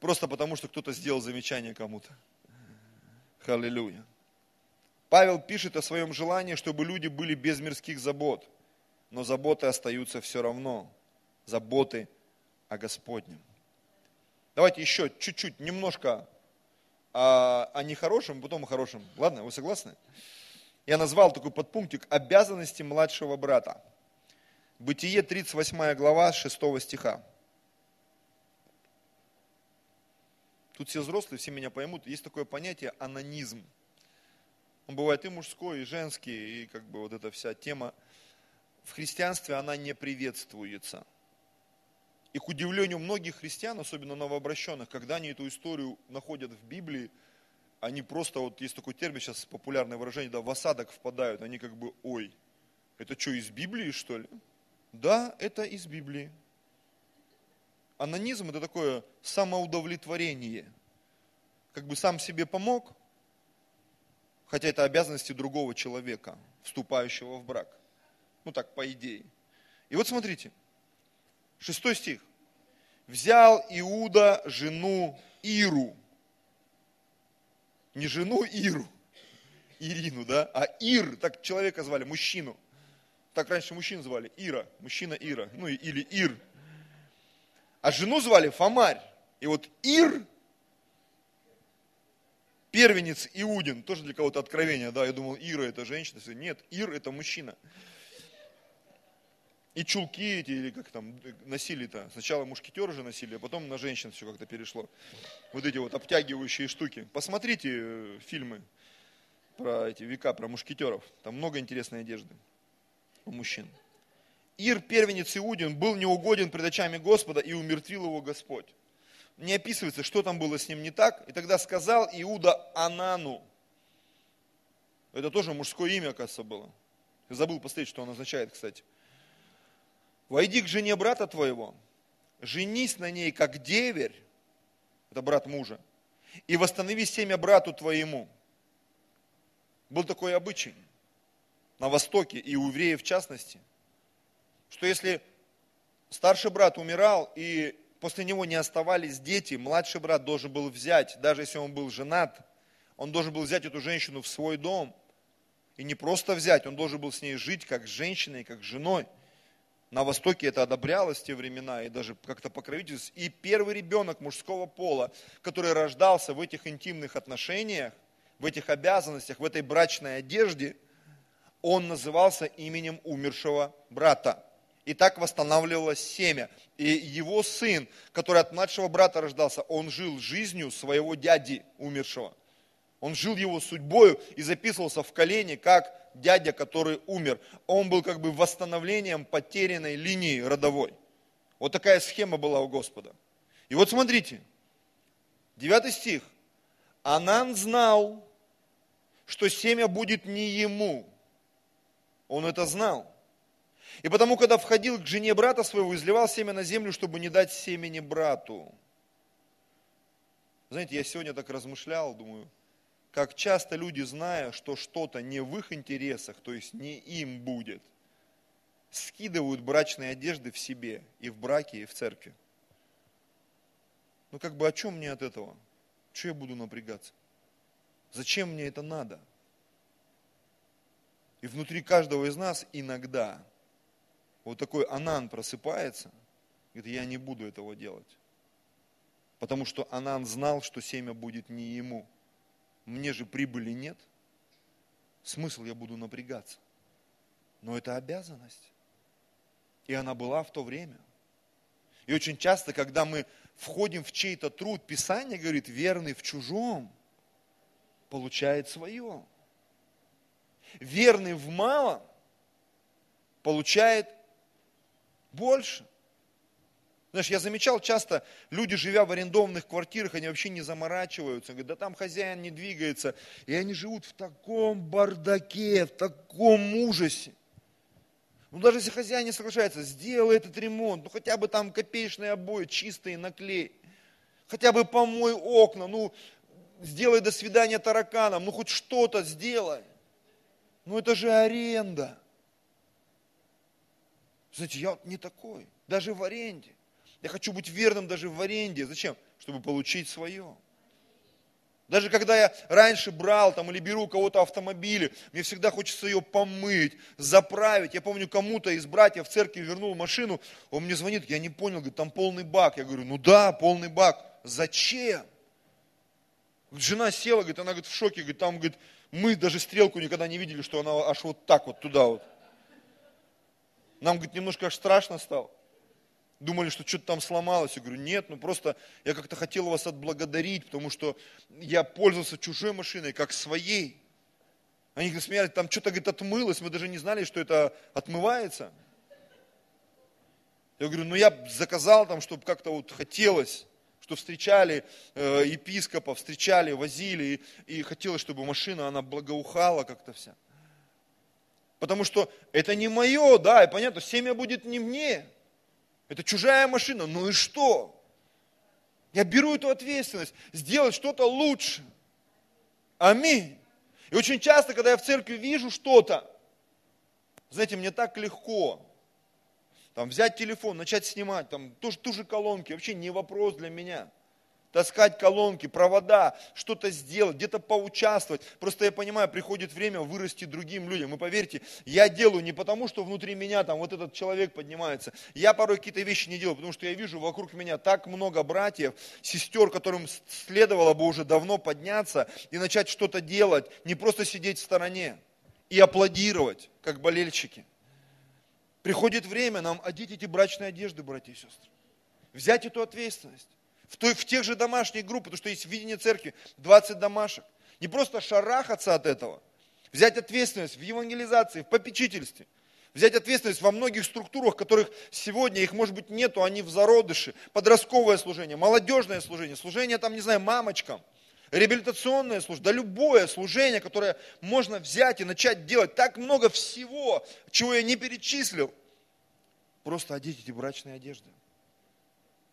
просто потому, что кто-то сделал замечание кому-то. Аллилуйя. Павел пишет о своем желании, чтобы люди были без мирских забот, но заботы остаются все равно, заботы о Господнем. Давайте еще чуть-чуть, немножко о нехорошем, потом о хорошем. Ладно, вы согласны? Я назвал такой подпунктик «Обязанности младшего брата». Бытие, 38 глава, 6 стиха. Тут все взрослые, все меня поймут. Есть такое понятие «анонизм». Он бывает и мужской, и женский, и как бы вот эта вся тема. В христианстве она не приветствуется. И к удивлению многих христиан, особенно новообращенных, когда они эту историю находят в Библии, они просто, вот есть такой термин сейчас, популярное выражение, да, в осадок впадают. Они как бы, ой, это что, из Библии, что ли? Да, это из Библии. Анонизм – это такое самоудовлетворение. Как бы сам себе помог, хотя это обязанности другого человека, вступающего в брак. Ну так, по идее. И вот смотрите. 6 стих. «Взял Иуда жену Иру». Не жену Иру, Ирину, да, а Ир, так человека звали, мужчину. Так раньше мужчин звали, Ира, мужчина Ира, ну или Ир. А жену звали Фомарь. И вот Ир, первенец Иудин, тоже для кого-то откровение, да, я думал, Ира это женщина, нет, Ир это мужчина. И чулки эти, или как там, носили-то. Сначала мушкетеры же носили, а потом на женщин все как-то перешло. Вот эти вот обтягивающие штуки. Посмотрите фильмы про эти века, про мушкетеров. Там много интересной одежды у мужчин. Ир, первенец Иудин, был неугоден пред очами Господа, и умертвил его Господь. Не описывается, что там было с ним не так. И тогда сказал Иуда Онану. Это тоже мужское имя, оказывается, было. Я забыл посмотреть, что оно означает, кстати. «Войди к жене брата твоего, женись на ней, как деверь», это брат мужа, «и восстанови семя брату твоему». Был такой обычай на Востоке и у евреев в частности, что если старший брат умирал и после него не оставались дети, младший брат должен был взять, даже если он был женат, он должен был взять эту женщину в свой дом. И не просто взять, он должен был с ней жить как с женщиной, как с женой. На Востоке это одобрялось в те времена, и даже как-то покровительство. И первый ребенок мужского пола, который рождался в этих интимных отношениях, в этих обязанностях, в этой брачной одежде, он назывался именем умершего брата. И так восстанавливалось семя. И его сын, который от младшего брата рождался, он жил жизнью своего дяди умершего. Он жил его судьбою и записывался в колене, как дядя, который умер. Он был как бы восстановлением потерянной линии родовой. Вот такая схема была у Господа. И вот смотрите, 9 стих. Онан знал, что семя будет не ему. Он это знал. И потому, когда входил к жене брата своего, изливал семя на землю, чтобы не дать семени брату. Знаете, я сегодня так размышлял, думаю, как часто люди, зная, что что-то не в их интересах, то есть не им будет, скидывают брачные одежды в себе, и в браке, и в церкви. Ну как бы о чем мне от этого? Че я буду напрягаться? Зачем мне это надо? И внутри каждого из нас иногда вот такой Онан просыпается, говорит, я не буду этого делать. Потому что Онан знал, что семя будет не ему. Мне же прибыли нет, смысл я буду напрягаться. Но это обязанность. И она была в то время. И очень часто, когда мы входим в чей-то труд, Писание говорит, верный в чужом получает свое. Верный в малом получает больше. Знаешь, я замечал часто, люди, живя в арендованных квартирах, они вообще не заморачиваются. Говорят, да там хозяин не двигается. И они живут в таком бардаке, в таком ужасе. Ну даже если хозяин не соглашается, сделай этот ремонт, ну хотя бы там копеечные обои чистые наклей. Хотя бы помой окна, ну сделай до свидания тараканам, ну хоть что-то сделай. Ну это же аренда. Знаете, я не такой, даже в аренде. Я хочу быть верным даже в аренде. Зачем? Чтобы получить свое. Даже когда я раньше брал там, или беру у кого-то автомобили, мне всегда хочется ее помыть, заправить. Я помню, кому-то из братьев в церкви вернул машину, он мне звонит, я не понял, говорит, там полный бак. Я говорю, ну да, полный бак. Зачем? Жена села, говорит, она говорит, в шоке, говорит, там говорит, мы даже стрелку никогда не видели, что она аж вот так вот туда вот. Нам, говорит, немножко аж страшно стало. Думали, что что-то там сломалось. Я говорю, нет, ну просто я как-то хотел вас отблагодарить, потому что я пользовался чужой машиной, как своей. Они, говорит, смеялись, там что-то, говорит, отмылось, мы даже не знали, что это отмывается. Я говорю, ну я заказал там, чтобы как-то вот хотелось, что встречали епископа, встречали, возили, и хотелось, чтобы машина, она благоухала как-то вся. Потому что это не мое, да, и понятно, семья будет не мне. Это чужая машина, ну и что? Я беру эту ответственность, сделать что-то лучше. Аминь. И очень часто, когда я в церкви вижу что-то, знаете, мне так легко там, взять телефон, начать снимать, там, ту же колонки, вообще не вопрос для меня. Таскать колонки, провода, что-то сделать, где-то поучаствовать. Просто я понимаю, приходит время вырасти другим людям. И поверьте, я делаю не потому, что внутри меня там вот этот человек поднимается. Я порой какие-то вещи не делаю, потому что я вижу вокруг меня так много братьев, сестер, которым следовало бы уже давно подняться и начать что-то делать. Не просто сидеть в стороне и аплодировать, как болельщики. Приходит время нам одеть эти брачные одежды, братья и сестры. Взять эту ответственность. В тех же домашних группах, потому что есть видение церкви, 20 домашек. Не просто шарахаться от этого, взять ответственность в евангелизации, в попечительстве, взять ответственность во многих структурах, которых сегодня, их может быть нету, они в зародыше. Подростковое служение, молодежное служение, служение там, не знаю, мамочкам, реабилитационное служение, да любое служение, которое можно взять и начать делать. Так много всего, чего я не перечислил. Просто одеть эти брачные одежды.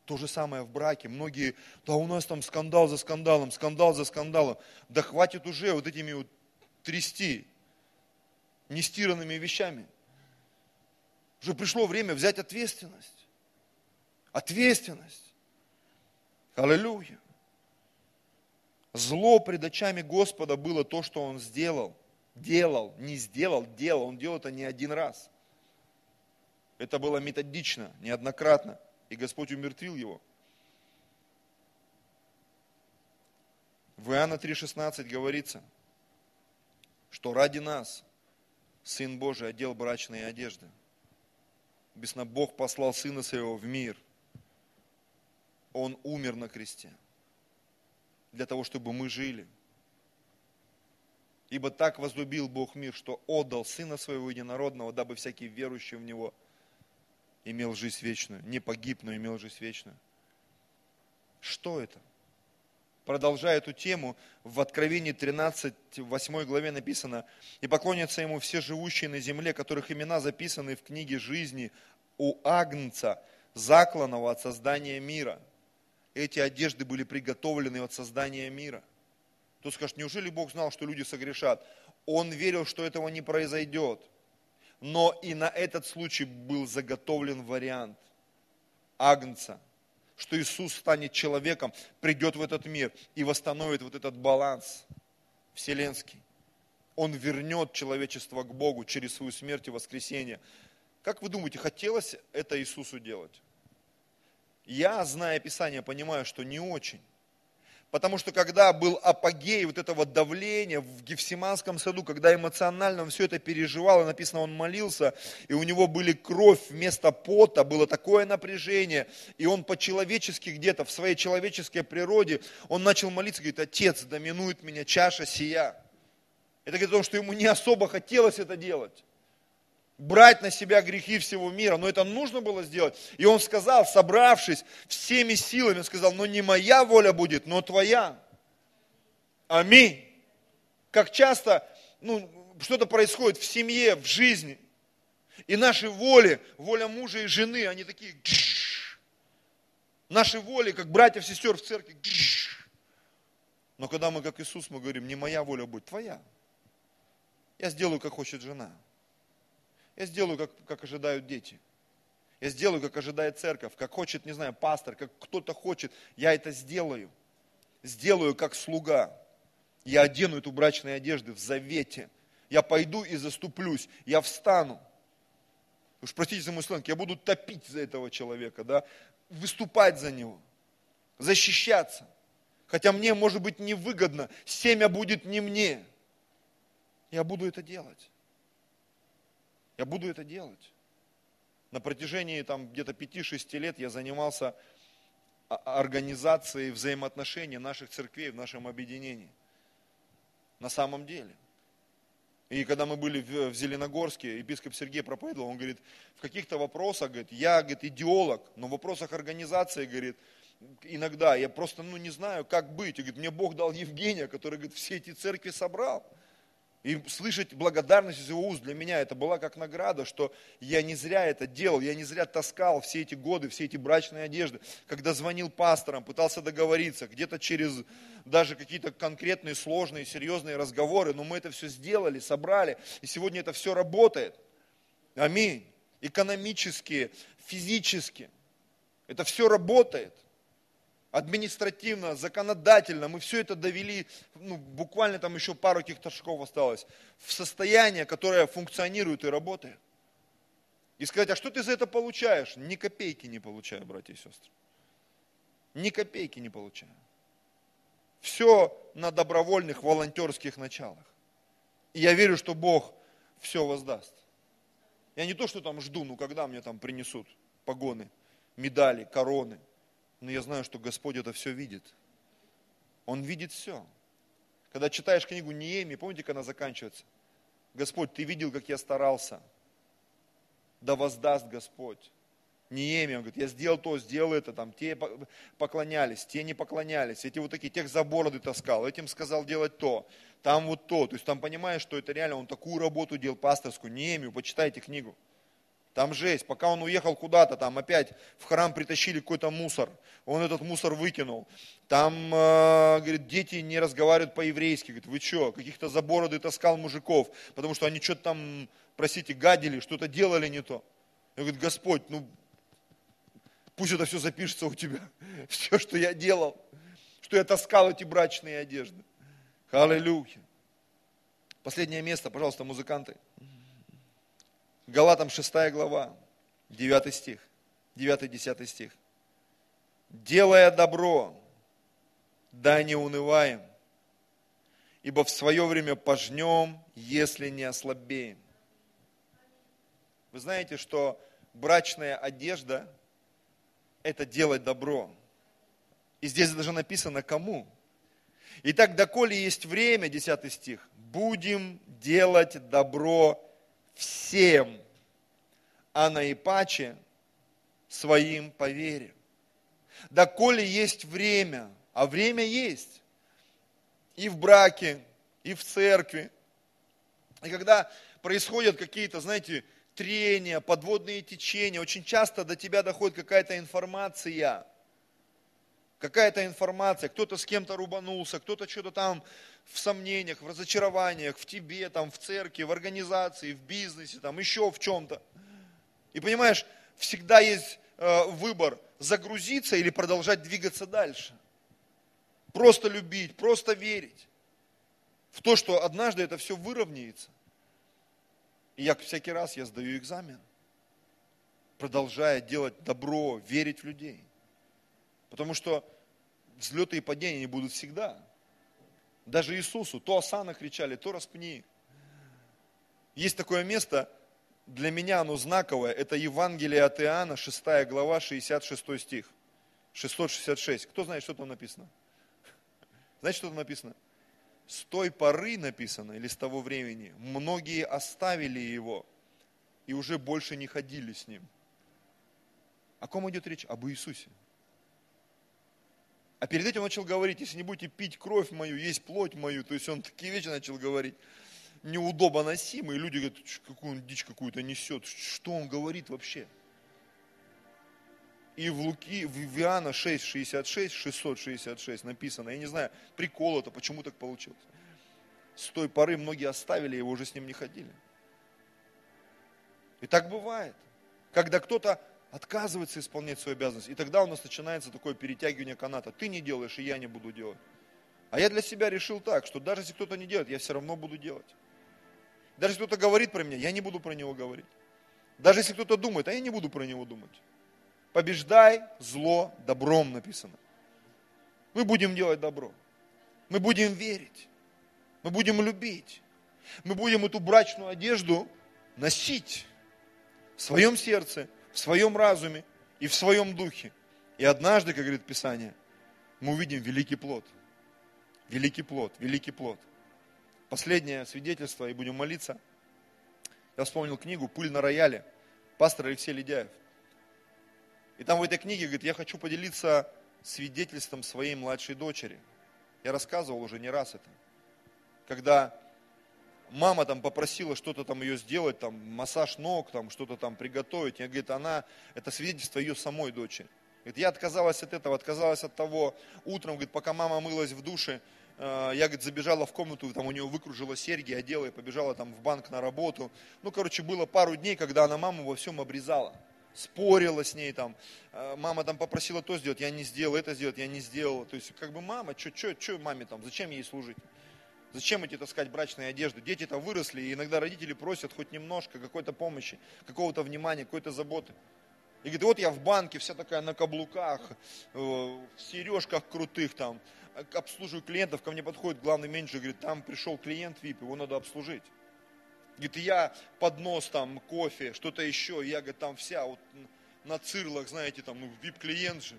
То же самое в браке. Многие, да у нас там скандал за скандалом, скандал за скандалом. Да хватит уже вот этими вот трясти нестиранными вещами. Уже пришло время взять ответственность. Ответственность. Аллилуйя. Зло пред очами Господа было то, что Он сделал. Делал, не сделал, делал. Он делал это не один раз. Это было методично, неоднократно. И Господь умертвил его. В Иоанна 3,16 говорится, что ради нас Сын Божий одел брачные одежды. Бесно Бог послал Сына Своего в мир. Он умер на кресте для того, чтобы мы жили. Ибо так возлюбил Бог мир, что отдал Сына Своего Единородного, дабы всякий верующий в Него имел жизнь вечную, не погиб, но имел жизнь вечную. Что это? Продолжая эту тему, в Откровении 13, 8 главе написано, «И поклонятся Ему все живущие на земле, которых имена записаны в книге жизни у Агнца, закланного от создания мира». Эти одежды были приготовлены от создания мира. Кто скажет, неужели Бог знал, что люди согрешат? Он верил, что этого не произойдет. Но и на этот случай был заготовлен вариант Агнца, что Иисус станет человеком, придет в этот мир и восстановит вот этот баланс вселенский. Он вернет человечество к Богу через свою смерть и воскресение. Как вы думаете, хотелось это Иисусу делать? Я, зная Писание, понимаю, что не очень. Потому что когда был апогей вот этого давления в Гефсиманском саду, когда эмоционально он все это переживал, и написано, он молился, и у него были кровь вместо пота, было такое напряжение, и он по-человечески где-то, в своей человеческой природе, он начал молиться, говорит, Отец, да минует меня чаша сия. Это говорит о том, что ему не особо хотелось это делать. Брать на себя грехи всего мира, но это нужно было сделать. И он сказал, собравшись всеми силами, он сказал, но не моя воля будет, но твоя. Аминь. Как часто что-то происходит в семье, в жизни. И наши воли, воля мужа и жены, они такие. Наши воли, как братьев, сестер в церкви. Но когда мы, как Иисус, мы говорим, не моя воля будет, твоя. Я сделаю, как хочет жена. Я сделаю, как ожидают дети. Я сделаю, как ожидает церковь, как хочет, не знаю, пастор, как кто-то хочет. Я это сделаю. Сделаю, как слуга. Я одену эту брачную одежду в завете. Я пойду и заступлюсь. Я встану. Уж простите за мой сленг, я буду топить за этого человека, да? Выступать за него, защищаться. Хотя мне, может быть, невыгодно, семя будет не мне. Я буду это делать. Я буду это делать. На протяжении там, где-то 5-6 лет я занимался организацией взаимоотношений наших церквей в нашем объединении. На самом деле. И когда мы были в Зеленогорске, епископ Сергей проповедовал, он говорит, в каких-то вопросах, говорит, я, говорит, идеолог, но в вопросах организации, говорит, иногда я просто, не знаю, как быть. И, говорит, мне Бог дал Евгения, который, говорит, все эти церкви собрал. И слышать благодарность из его уст для меня, это была как награда, что я не зря это делал, я не зря таскал все эти годы, все эти брачные одежды. Когда звонил пасторам, пытался договориться, где-то через даже какие-то конкретные, сложные, серьезные разговоры, но мы это все сделали, собрали, и сегодня это все работает. Аминь. Экономически, физически. Это все работает. Административно, законодательно, мы все это довели, буквально там еще пару каких-то шагов осталось, в состояние, которое функционирует и работает. И сказать, а что ты за это получаешь? Ни копейки не получаю, братья и сестры. Ни копейки не получаю. Все на добровольных, волонтерских началах. И я верю, что Бог все воздаст. Я не то, что там жду, когда мне там принесут погоны, медали, короны. Но я знаю, что Господь это все видит. Он видит все. Когда читаешь книгу Ниеми, помните, как она заканчивается? Господь, ты видел, как я старался. Да воздаст Господь. Ниеми, он говорит, я сделал то, сделал это, там, те поклонялись, те не поклонялись, эти вот такие, тех за бороды таскал, этим сказал делать то, там вот то. То есть там понимаешь, что это реально, он такую работу делал пасторскую. Ниеми, почитайте книгу. Там жесть, пока он уехал куда-то, там опять в храм притащили какой-то мусор, он этот мусор выкинул. Там, говорит, дети не разговаривают по-еврейски, говорит, вы что, каких-то за бороды таскал мужиков, потому что они что-то там, простите, гадили, что-то делали не то. Я говорю, Господь, пусть это все запишется у тебя, все, что я делал, что я таскал эти брачные одежды. Аллилуйя. Последнее место, пожалуйста, музыканты. Галатам 6 глава, 9 стих, 9-10 стих. «Делая добро, да не унываем, ибо в свое время пожнем, если не ослабеем». Вы знаете, что брачная одежда – это делать добро. И здесь даже написано, кому. «Итак, доколе есть время», 10 стих, «будем делать добро всем, а наипаче своим по вере». Доколе есть время, а время есть и в браке, и в церкви. И когда происходят какие-то, трения, подводные течения, очень часто до тебя доходит какая-то информация, кто-то с кем-то рубанулся, кто-то что-то там в сомнениях, в разочарованиях, в тебе, там, в церкви, в организации, в бизнесе, там, еще в чем-то. И понимаешь, всегда есть выбор, загрузиться или продолжать двигаться дальше. Просто любить, просто верить в то, что однажды это все выровняется. И всякий раз я сдаю экзамен, продолжая делать добро, верить в людей. Потому что взлеты и падения будут всегда. Даже Иисусу то осанна кричали, то распни. Есть такое место, для меня оно знаковое, это Евангелие от Иоанна, 6 глава, 66 стих. 666. Кто знает, что там написано? Знаете, что там написано? С той поры написано, или с того времени, многие оставили его и уже больше не ходили с ним. О ком идет речь? Об Иисусе. А перед этим он начал говорить, если не будете пить кровь мою, есть плоть мою, то есть он такие вещи начал говорить, неудобоносимые. Люди говорят, какую он дичь какую-то несет, что он говорит вообще? И в Иоанна 666 написано, я не знаю, прикол это, почему так получилось. С той поры многие оставили его, уже с ним не ходили. И так бывает, когда кто-то отказывается исполнять свою обязанность. И тогда у нас начинается такое перетягивание каната. Ты не делаешь, и я не буду делать. А я для себя решил так, что даже если кто-то не делает, я все равно буду делать. Даже если кто-то говорит про меня, я не буду про него говорить. Даже если кто-то думает, а я не буду про него думать. Побеждай зло добром, написано. Мы будем делать добро. Мы будем верить. Мы будем любить. Мы будем эту брачную одежду носить в своем сердце, в своем разуме и в своем духе. И однажды, как говорит Писание, мы увидим великий плод. Великий плод, великий плод. Последнее свидетельство, и будем молиться. Я вспомнил книгу «Пыль на рояле», пастор Алексей Ледяев. И там в этой книге, говорит, я хочу поделиться свидетельством своей младшей дочери. Я рассказывал уже не раз это. Когда мама там попросила что-то там ее сделать, там массаж ног, там что-то там приготовить. Я, говорит, она, это свидетельство ее самой дочери. Говорит, я отказалась от этого, отказалась от того. Утром, говорит, пока мама мылась в душе, я, говорит, забежала в комнату, там у нее выкружила серьги, одела и побежала там в банк на работу. Ну, короче, было пару дней, когда она маму во всем обрезала. Спорила с ней там, мама там попросила то сделать, я не сделал, это сделать, я не сделала. То есть, как бы мама, что маме там, зачем ей служить? Зачем эти таскать брачные одежды? Дети-то выросли, и иногда родители просят хоть немножко какой-то помощи, какого-то внимания, какой-то заботы. И говорит, вот я в банке, вся такая на каблуках, в сережках крутых там, обслуживаю клиентов, ко мне подходит главный менеджер, говорит, там пришел клиент VIP, его надо обслужить. Говорит, я поднос там, кофе, что-то еще, я, говорит, там вся, вот на цирлах, знаете, там, ну, VIP-клиент же.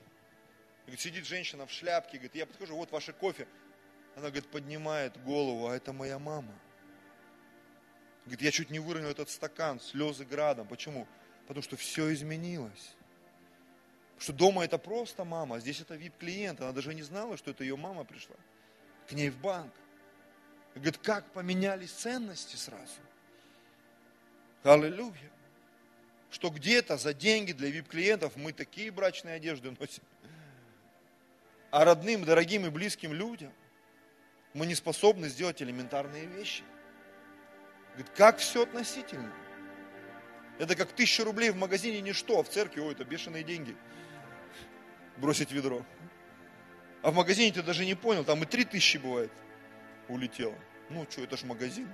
Говорит, сидит женщина в шляпке, говорит, я подхожу, вот ваше кофе. Она, говорит, поднимает голову, а это моя мама. Говорит, я чуть не выронил этот стакан, слезы градом. Почему? Потому что все изменилось. Потому что дома это просто мама, а здесь это VIP-клиент. Она даже не знала, что это ее мама пришла к ней в банк. Говорит, как поменялись ценности сразу. Аллилуйя. Что где-то за деньги для VIP-клиентов мы такие брачные одежды носим. А родным, дорогим и близким людям мы не способны сделать элементарные вещи. Говорит, как все относительно. Это как 1000 рублей в магазине ничто, а в церкви, ой, это бешеные деньги. Бросить ведро. А в магазине ты даже не понял, там и 3000 бывает. Улетело. Ну что, это ж магазин.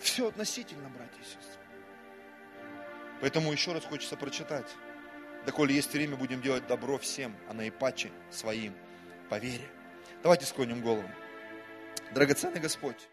Все относительно, братья и сестры. Поэтому еще раз хочется прочитать. Доколе есть время, будем делать добро всем, а наипаче своим по вере. Давайте склоним голову. Драгоценный Господь.